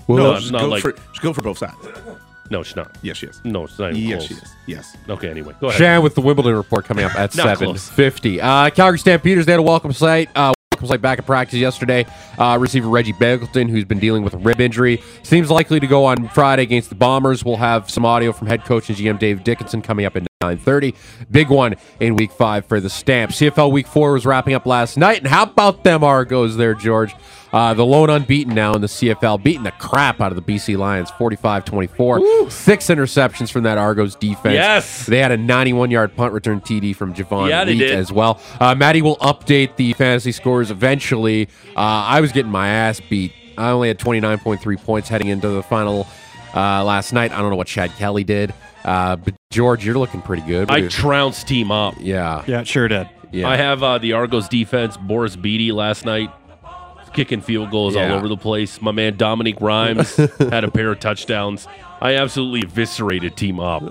Well, no, she's not go for both sides. No, she's not. Yes, she is. No, it's not even close. Yes, she is. Yes. Okay, anyway. Go ahead. Shan with the Wimbledon report coming up at 7:50. Calgary Stampeders, they had a welcome site. Played back at practice yesterday. Receiver Reggie Bagleton, who's been dealing with a rib injury, seems likely to go on Friday against the Bombers. We'll have some audio from head coach and GM Dave Dickinson coming up at 9:30. Big one in Week 5 for the Stamps. CFL Week 4 was wrapping up last night, and how about them Argos there, George? The lone unbeaten now in the CFL, beating the crap out of the BC Lions, 45-24. Woo! 6 interceptions from that Argos defense. Yes! They had a 91-yard punt return TD from Javon Leak as well. Maddie will update the fantasy scores eventually. I was getting my ass beat. I only had 29.3 points heading into the final last night. I don't know what Chad Kelly did. But, George, you're looking pretty good. I trounced team up. Yeah. Yeah, it sure did. Yeah. I have the Argos defense, Boris Beattie last night, kicking field goals all over the place. My man Dominic Rhymes had a pair of touchdowns. I absolutely eviscerated team up.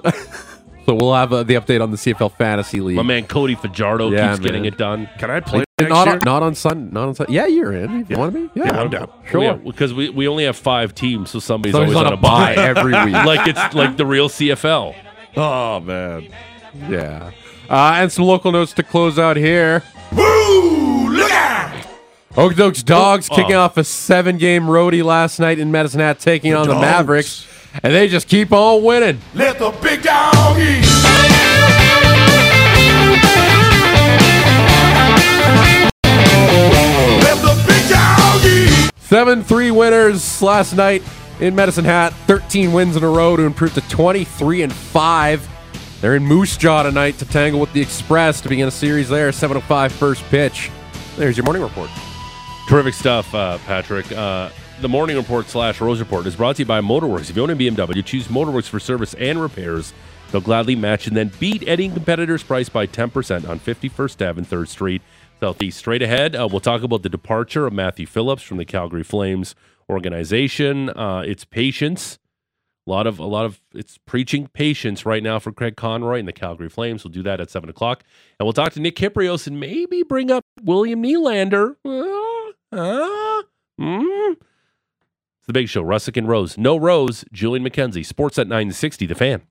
So we'll have the update on the CFL Fantasy League. My man Cody Fajardo keeps getting it done. Can I play next year? Not on Sunday. Yeah, you're in. You want to be? Yeah, I'm down. Sure. Because we only have 5 teams, so somebody's always on a bye every week. It's like the real CFL. Oh, man. Yeah. And some local notes to close out here. Woo! Look out! Okotoks Dogs kicking off a 7-game roadie last night in Medicine Hat, taking on the Mavericks, and they just keep on winning. Let the big dog eat. Let the big dog eat. 7-3 winners last night in Medicine Hat. 13 wins in a row to improve to 23-5. They're in Moose Jaw tonight to tangle with the Express to begin a series there. 7:05 first pitch. There's your morning report. Terrific stuff, Patrick. The Morning Report / Rose Report is brought to you by Motorworks. If you own a BMW, choose Motorworks for service and repairs. They'll gladly match and then beat any competitor's price by 10% on 51st Ave and 3rd Street Southeast. Straight ahead, we'll talk about the departure of Matthew Phillips from the Calgary Flames organization. It's patience. A lot of it's preaching patience right now for Craig Conroy and the Calgary Flames. We'll do that at 7 o'clock. And we'll talk to Nick Kypreos and maybe bring up William Nylander. It's the big show. Russick and Rose. No Rose. Julian McKenzie. Sportsnet 960, The Fan.